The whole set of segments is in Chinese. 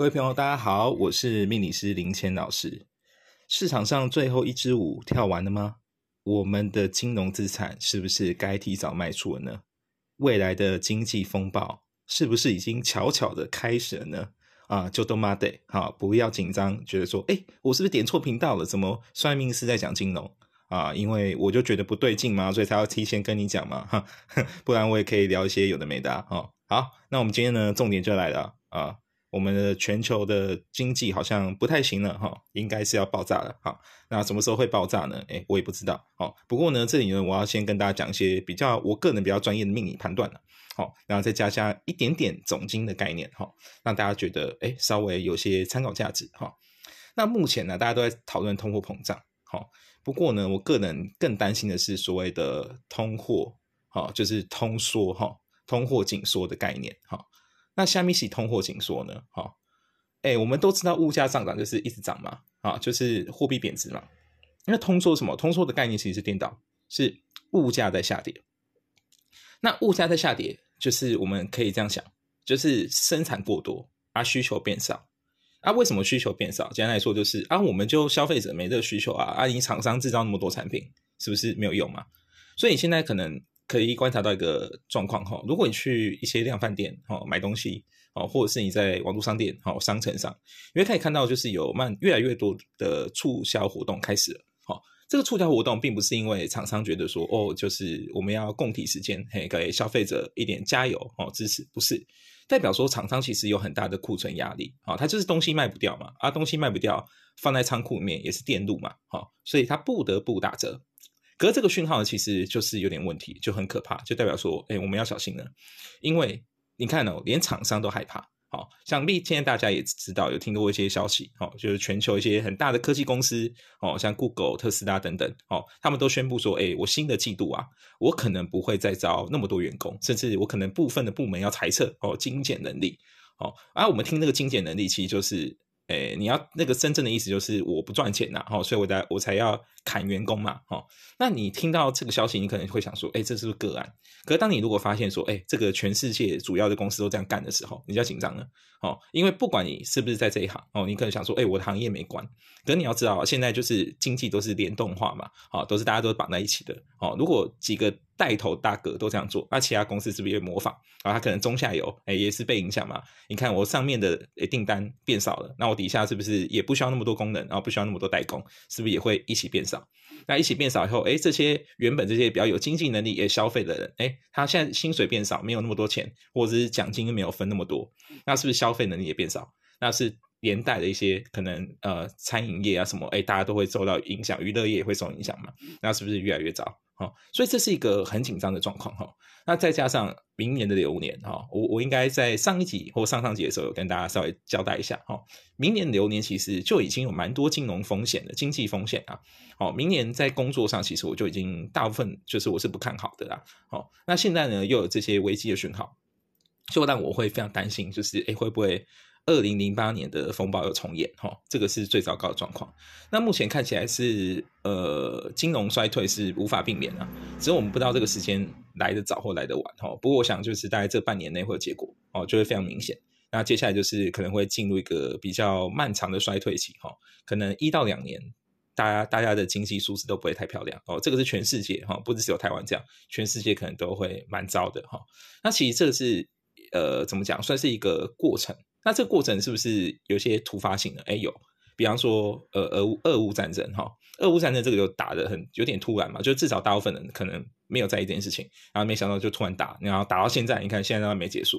各位朋友大家好，我是命理师林谦老师。市场上最后一支舞跳完了吗？我们的金融资产是不是该提早卖出了呢？未来的经济风暴是不是已经悄悄的开始了呢？就都妈的，不要紧张，觉得说我是不是点错频道了，怎么算命师在讲金融啊？因为我就觉得不对劲嘛，所以才要提前跟你讲嘛，不然我也可以聊一些有的没的好，那我们今天呢重点就来了我们的全球的经济好像不太行了应该是要爆炸了那什么时候会爆炸呢？我也不知道不过呢，这里呢我要先跟大家讲一些我个人比较专业的命理判断了然后再加上一点点总经的概念让大家觉得稍微有些参考价值那目前呢大家都在讨论通货膨胀不过呢我个人更担心的是所谓的通货就是通缩通货紧缩的概念那下面是通货紧缩呢我们都知道物价上涨就是一直涨嘛就是货币贬值嘛那通缩什么？通缩的概念其实是颠倒，是物价在下跌。那物价在下跌就是我们可以这样想，就是生产过多需求变少为什么需求变少？简单来说就是我们就消费者没这个需求你厂商制造那么多产品是不是没有用嘛？所以你现在可以观察到一个状况如果你去一些量贩店买东西或者是你在网络商店商城上，你会可以看到就是有越来越多的促销活动开始了这个促销活动并不是因为厂商觉得说就是我们要共体时间给消费者一点加油支持，不是代表说厂商其实有很大的库存压力它就是东西卖不掉嘛东西卖不掉放在仓库里面也是电路嘛所以它不得不打折。可是这个讯号其实就是有点问题，就很可怕，就代表说我们要小心了。因为你看连厂商都害怕想必现在大家也知道有听过一些消息就是全球一些很大的科技公司像 Google 特斯拉等等他们都宣布说我新的季度我可能不会再招那么多员工，甚至我可能部分的部门要裁撤精简能力我们听那个精简能力其实就是你要那个真正的意思就是我不赚钱所以我才要砍员工嘛那你听到这个消息你可能会想说这是不是个案？可是当你如果发现说这个全世界主要的公司都这样干的时候，你就要紧张了因为不管你是不是在这一行你可能想说我的行业没关，可是你要知道现在就是经济都是联动化嘛都是大家都绑在一起的如果几个带头大哥都这样做其他公司是不是也模仿他可能中下游也是被影响嘛你看我上面的订单变少了，那我底下是不是也不需要那么多工人不需要那么多代工，是不是也会一起变少？那一起变少以后这些原本这些比较有经济能力也消费的人他现在薪水变少，没有那么多钱，或者是奖金没有分那么多，那是不是消费能力也变少？那是连带的一些可能餐饮业什么大家都会受到影响，娱乐业也会受影响嘛那是不是越来越糟所以这是一个很紧张的状况那再加上明年的流年我应该在上一集或上上集的时候有跟大家稍微交代一下明年流年其实就已经有蛮多金融风险的经济风险明年在工作上其实我就已经大部分就是我是不看好的啦那现在呢又有这些危机的讯号，就让我会非常担心就是会不会2008年的风暴又重演这个是最糟糕的状况。那目前看起来是金融衰退是无法避免只是我们不知道这个时间来得早或来得晚不过我想就是大概这半年内会有结果就会非常明显。那接下来就是可能会进入一个比较漫长的衰退期可能1到2年大家的经济数字都不会太漂亮这个是全世界不只有台湾这样，全世界可能都会蛮糟的那其实这是怎么讲，算是一个过程。那这个过程是不是有些突发性的？有，比方说俄乌战争俄乌战争这个就打得有点突然嘛，就至少大部分人可能没有在意这件事情，然后没想到就突然打，然后打到现在，你看现在都没结束。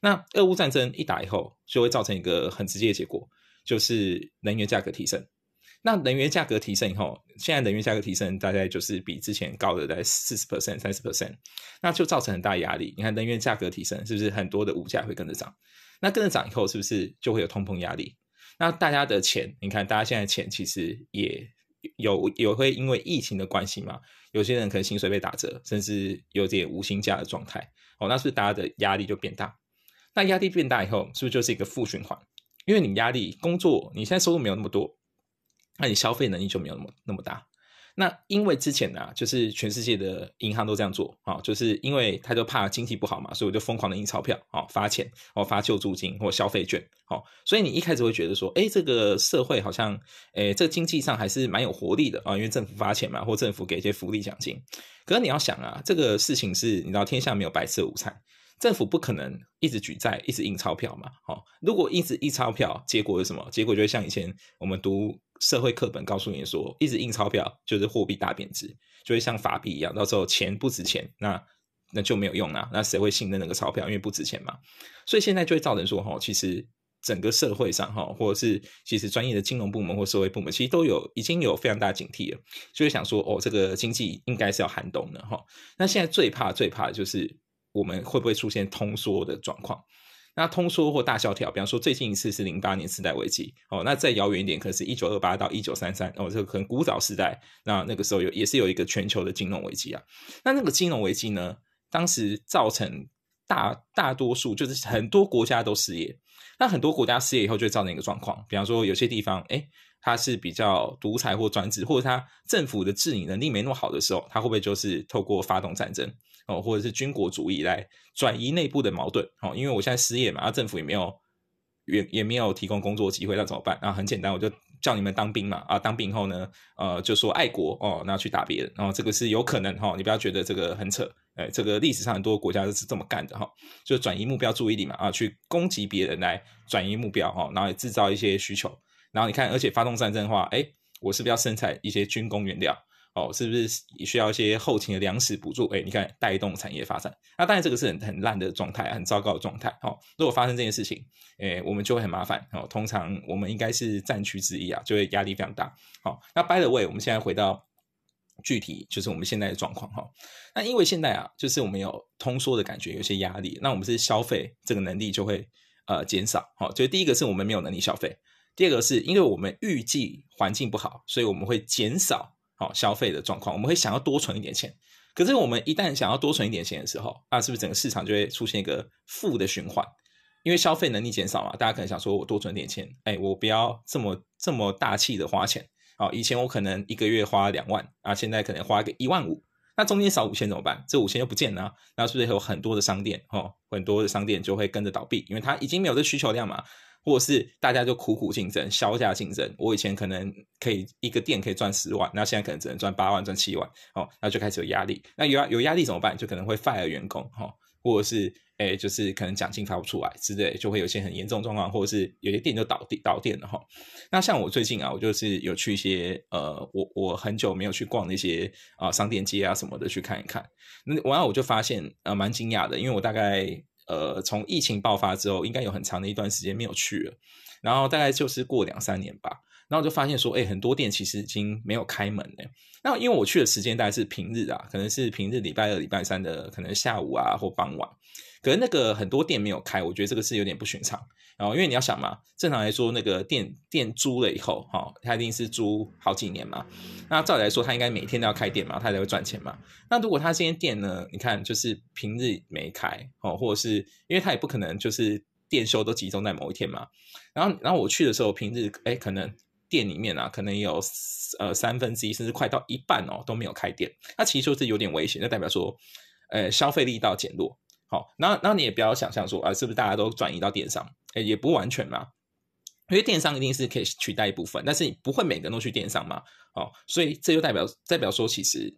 那俄乌战争一打以后就会造成一个很直接的结果，就是能源价格提升。那能源价格提升以后，现在能源价格提升大概就是比之前高的大概 40% 30%， 那就造成很大压力。你看能源价格提升是不是很多的物价会跟着涨？那跟着涨以后是不是就会有通膨压力？那大家的钱，你看大家现在钱其实也有会因为疫情的关系嘛，有些人可能薪水被打折，甚至有点无薪假的状态那是不是大家的压力就变大？那压力变大以后是不是就是一个负循环？因为你压力工作，你现在收入没有那么多，那你消费能力就没有那么大，那因为之前啊，就是全世界的银行都这样做、哦、就是因为他就怕经济不好嘛，所以我就疯狂的印钞票、哦、发钱、哦、发救助金或消费券、哦、所以你一开始会觉得说哎，这个社会好像哎，这个经济上还是蛮有活力的、哦、因为政府发钱嘛，或政府给一些福利奖金。可是你要想啊，这个事情是你知道天下没有白吃的午餐，政府不可能一直举债一直印钞票嘛、哦、如果一直印钞票结果是什么？结果就像以前我们读社会课本告诉你说一直印钞票就是货币大贬值，就会像法币一样，到时候钱不值钱，那就没有用啦，那谁会信任那个钞票？因为不值钱嘛。所以现在就会造成说、哦、其实整个社会上或者是其实专业的金融部门或社会部门其实都有已经有非常大的警惕了，就会想说哦，这个经济应该是要寒冬的、哦、那现在最怕的就是我们会不会出现通缩的状况？那通缩或大萧条，比方说最近一次是08年次贷危机、哦、那再遥远一点可能是1928到1933、哦、这个可能古早时代，那个时候也是有一个全球的金融危机啊。那个金融危机呢，当时造成大多数就是很多国家都失业，那很多国家失业以后就会造成一个状况，比方说有些地方它是比较独裁或专制，或者它政府的治理能力没那么好的时候，它会不会就是透过发动战争、哦、或者是军国主义来转移内部的矛盾、哦、因为我现在失业嘛、啊、政府也没有提供工作机会，那怎么办？啊，很简单，我就叫你们当兵嘛，啊，当兵后呢，就说爱国哦，那去打别人，哦，这个是有可能哈、哦，你不要觉得这个很扯，这个历史上很多国家都是这么干的哈、哦，就转移目标注意力嘛，啊，去攻击别人来转移目标哈、哦，然后也制造一些需求，然后你看，而且发动战争的话，我是不是要生产一些军工原料？哦，是不是需要一些后勤的粮食补助？你看带动产业发展。那当然这个是很烂的状态，很糟糕的状态、哦、如果发生这件事情我们就会很麻烦、哦、通常我们应该是战区之一啊，就会压力非常大、哦、那 by the way 我们现在回到具体就是我们现在的状况、哦、那因为现在啊，就是我们有通缩的感觉，有些压力，那我们是消费这个能力就会减少、哦、就第一个是我们没有能力消费，第二个是因为我们预计环境不好，所以我们会减少消费的状况，我们会想要多存一点钱。可是我们一旦想要多存一点钱的时候，那是不是整个市场就会出现一个负的循环？因为消费能力减少嘛，大家可能想说我多存点钱，我不要这么大气的花钱、哦、以前我可能一个月花2万啊，现在可能花个15000，那中间少5000怎么办？这5000就不见了，那是不是有很多的商店、哦、很多的商店就会跟着倒闭，因为它已经没有这需求量嘛，或者是大家就苦苦竞争，削价竞争，我以前可能可以一个店可以赚10万，那现在可能只能赚8万赚7万、哦、那就开始有压力，那有压力怎么办？就可能会 fire 员工、哦、或者是就是可能奖金发不出来之类，就会有些很严重状况，或者是有些店就倒店了、哦、那像我最近啊，我就是有去一些我很久没有去逛那些商店街啊什么的去看一看，然后我就发现蛮惊讶的，因为我大概从疫情爆发之后应该有很长的一段时间没有去了，然后大概就是过2-3年吧，然后就发现说很多店其实已经没有开门了。那因为我去的时间大概是平日啊，可能是平日礼拜2礼拜3的可能下午啊或傍晚，可是那个很多店没有开，我觉得这个是有点不寻常。然后因为你要想嘛，正常来说那个店租了以后、哦、它一定是租好几年嘛，那照理来说它应该每天都要开店嘛，它才会赚钱嘛。那如果它这间店呢，你看就是平日没开、哦、或者是因为它也不可能就是店休都集中在某一天嘛，然后我去的时候平日可能店里面啊，可能有1/3甚至快到一半哦都没有开店，那其实就是有点危险，那代表说消费力道减弱。好，那你也不要想象说是不是大家都转移到电商，也不完全嘛，因为电商一定是可以取代一部分，但是你不会每个人都去电商嘛，哦，所以这就代表说其实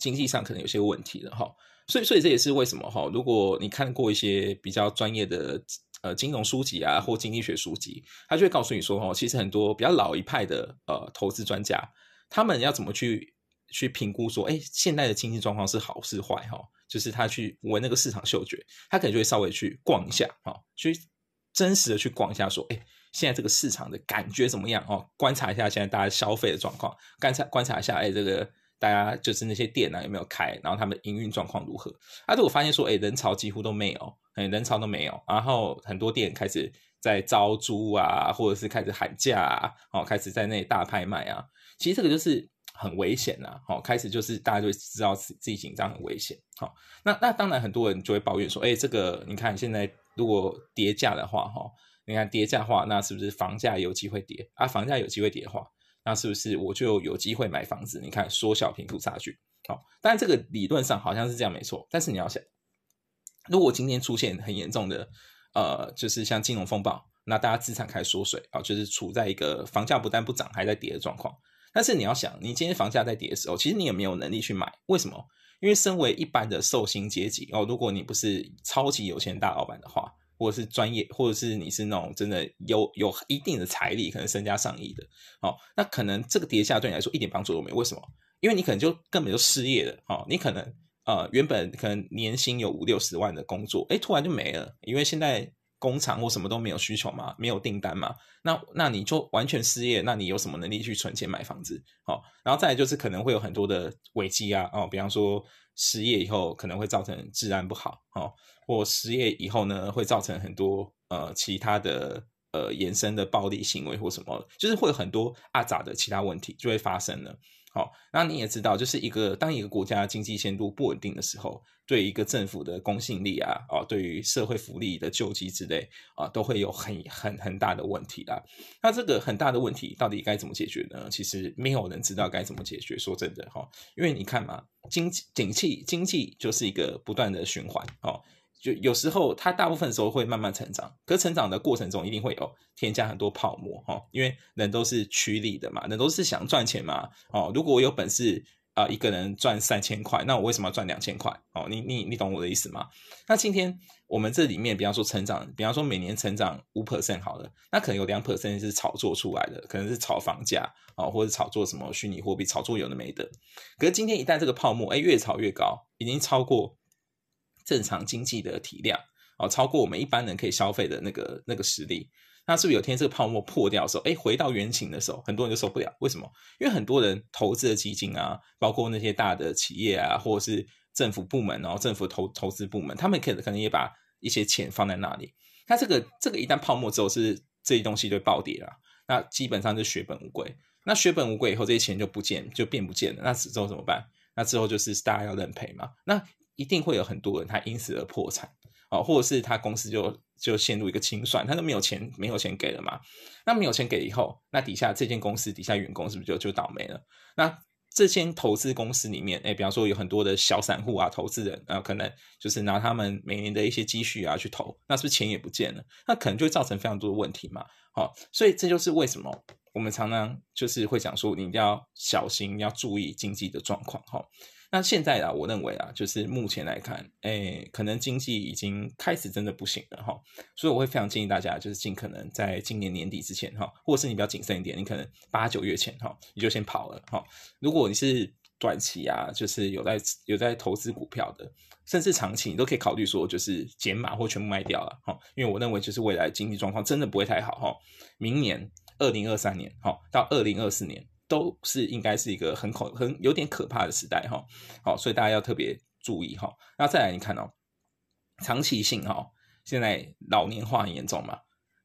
经济上可能有些问题了哈、哦，所以这也是为什么哈、哦，如果你看过一些比较专业的金融书籍啊或经济学书籍，他就会告诉你说哈、哦，其实很多比较老一派的投资专家，他们要怎么去评估说现在的经济状况是好是坏哈、哦。就是他去闻那个市场嗅觉，他可能就会稍微去逛一下、哦、去真实的去逛一下说现在这个市场的感觉怎么样、哦、观察一下现在大家消费的状况，观察一下这个大家就是那些店啊有没有开，然后他们营运状况如何啊。如果发现说人潮几乎都没有，人潮都没有，然后很多店开始在招租啊，或者是开始喊价啊、哦、开始在那里大拍卖啊，其实这个就是很危险啊、哦、开始就是大家就知道自己紧张很危险、哦、那当然很多人就会抱怨说这个你看现在如果跌价的话、哦、你看跌价的话那是不是房价有机会跌啊？房价有机会跌的话，那是不是我就有机会买房子？你看缩小贫富差距。好，当然这个理论上好像是这样没错，但是你要想，如果今天出现很严重的就是像金融风暴，那大家资产开始缩水啊，就是处在一个房价不但不涨还在跌的状况。但是你要想，你今天房价在跌的时候，其实你也没有能力去买，为什么？因为身为一般的受薪阶级哦，如果你不是超级有钱大老板的话，或者是专业，或者是你是那种真的有一定的财力，可能身家上亿的哦，那可能这个跌下对你来说一点帮助都没有。为什么？因为你可能就根本就失业了哦，你可能原本可能年薪有50-60万的工作，突然就没了，因为现在工厂或什么都没有需求嘛，没有订单嘛，那你就完全失业，那你有什么能力去存钱买房子？好，然后再来就是可能会有很多的危机啊，比方说失业以后可能会造成治安不好，或失业以后呢会造成很多其他的延伸的暴力行为或什么，就是会有很多阿杂的其他问题就会发生了。好，那你也知道，就是当一个国家经济限度不稳定的时候，对一个政府的公信力啊，对于社会福利的救济之类啊，都会有很大的问题啦。那这个很大的问题到底该怎么解决呢？其实没有人知道该怎么解决，说真的哈，因为你看嘛，经济就是一个不断的循环哦。就有时候它大部分时候会慢慢成长，可成长的过程中一定会有添加很多泡沫因为人都是趋利的嘛，人都是想赚钱嘛如果我有本事一个人赚3000块，那我为什么要赚2000块你懂我的意思吗？那今天我们这里面比方说每年成长 5% 好了，那可能有 2% 是炒作出来的，可能是炒房价或者炒作什么虚拟货币，炒作有的没的。可是今天一旦这个泡沫越炒越高，已经超过正常经济的体量超过我们一般人可以消费的那个实力，那是不是有天这个泡沫破掉的时候，回到原形的时候，很多人就受不了？为什么？因为很多人投资的基金啊，包括那些大的企业啊，或者是政府部门，然后政府投资部门，他们可能也把一些钱放在那里。那这个一旦泡沫之后，是这些东西就暴跌了，那基本上就血本无归。那血本无归以后，这些钱就变不见了。那之后怎么办？那之后就是大家要认赔嘛。那一定会有很多人他因此而破产或者是他公司就陷入一个清算，他就没有钱给了嘛。那没有钱给以后，那底下这间公司底下员工是不是就倒霉了？那这间投资公司里面比方说有很多的小散户啊，投资人可能就是拿他们每年的一些积蓄啊去投，那是不是钱也不见了？那可能就会造成非常多的问题嘛所以这就是为什么我们常常就是会讲说，你一定要小心，要注意经济的状况那现在啊，我认为啊，就是目前来看可能经济已经开始真的不行了所以我会非常建议大家，就是尽可能在今年年底之前或者是你比较谨慎一点，你可能8-9月前你就先跑了如果你是短期啊，就是有在投资股票的，甚至长期，你都可以考虑说就是减码或全部卖掉了因为我认为就是未来经济状况真的不会太好明年2023年到2024年都是应该是一个很有点可怕的时代所以大家要特别注意那再来你看长期性现在老年化很严重嘛，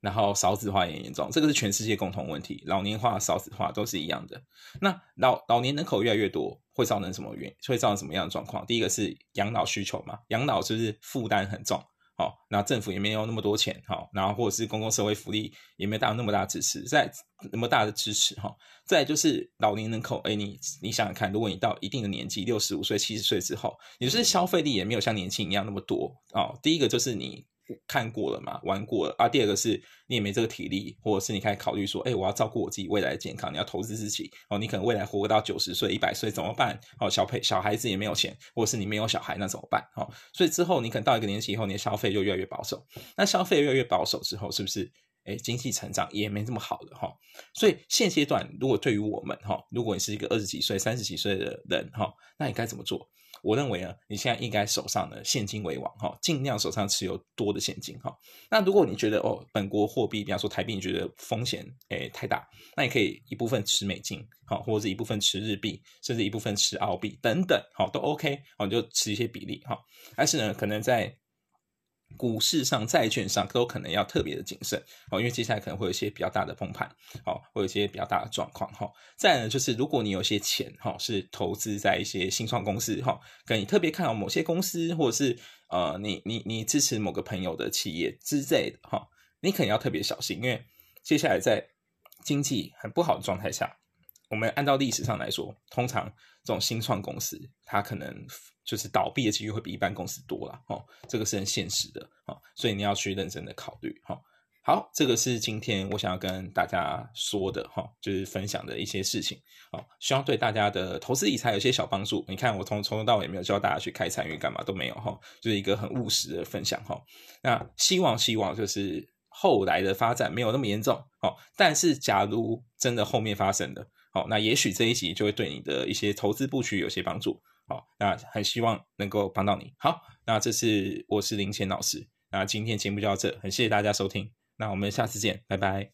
然后少子化也很严重，这个是全世界共同问题，老年化少子化都是一样的。那 老年人口越来越多会造成什么样的状况？第一个是养老需求嘛，养老就是负担很重那政府也没有那么多钱然后或者是公共社会福利也没有那么大的支持，再来就是老年人口你想想看，如果你到一定的年纪65岁70岁之后，你就是消费力也没有像年轻一样那么多第一个就是你看过了嘛，玩过了第二个是你也没这个体力，或者是你开始考虑说我要照顾我自己未来的健康，你要投资自己你可能未来活到90岁100岁怎么办小孩子也没有钱，或者是你没有小孩那怎么办所以之后你可能到一个年纪以后，你的消费就越来越保守，那消费越来越保守之后，是不是经济成长也没这么好了所以现阶段如果对于我们如果你是一个20几岁30几岁的人那你该怎么做？我认为呢，你现在应该手上的现金为王尽量手上持有多的现金那如果你觉得本国货币比方说台币你觉得风险太大，那你可以一部分持美金或者是一部分持日币，甚至一部分持澳币等等都 OK你就持一些比例但是呢，可能在股市上债券上都可能要特别的谨慎因为接下来可能会有一些比较大的崩盘会有一些比较大的状况再来呢，就是如果你有些钱是投资在一些新创公司可能你特别看好某些公司，或者是你支持某个朋友的企业之类的你可能要特别小心，因为接下来在经济很不好的状态下我们按照历史上来说，通常这种新创公司它可能就是倒闭的机率会比一般公司多啦，这个是很现实的，所以你要去认真的考虑。好，这个是今天我想要跟大家说的，就是分享的一些事情，希望对大家的投资理财有些小帮助。你看我从头到尾没有教大家去开参与干嘛都没有，就是一个很务实的分享。那希望就是后来的发展没有那么严重，但是假如真的后面发生的，那也许这一集就会对你的一些投资布局有些帮助，那很希望能够帮到你。好，那我是林谦老师，那今天节目就到这，很谢谢大家收听，那我们下次见，拜拜。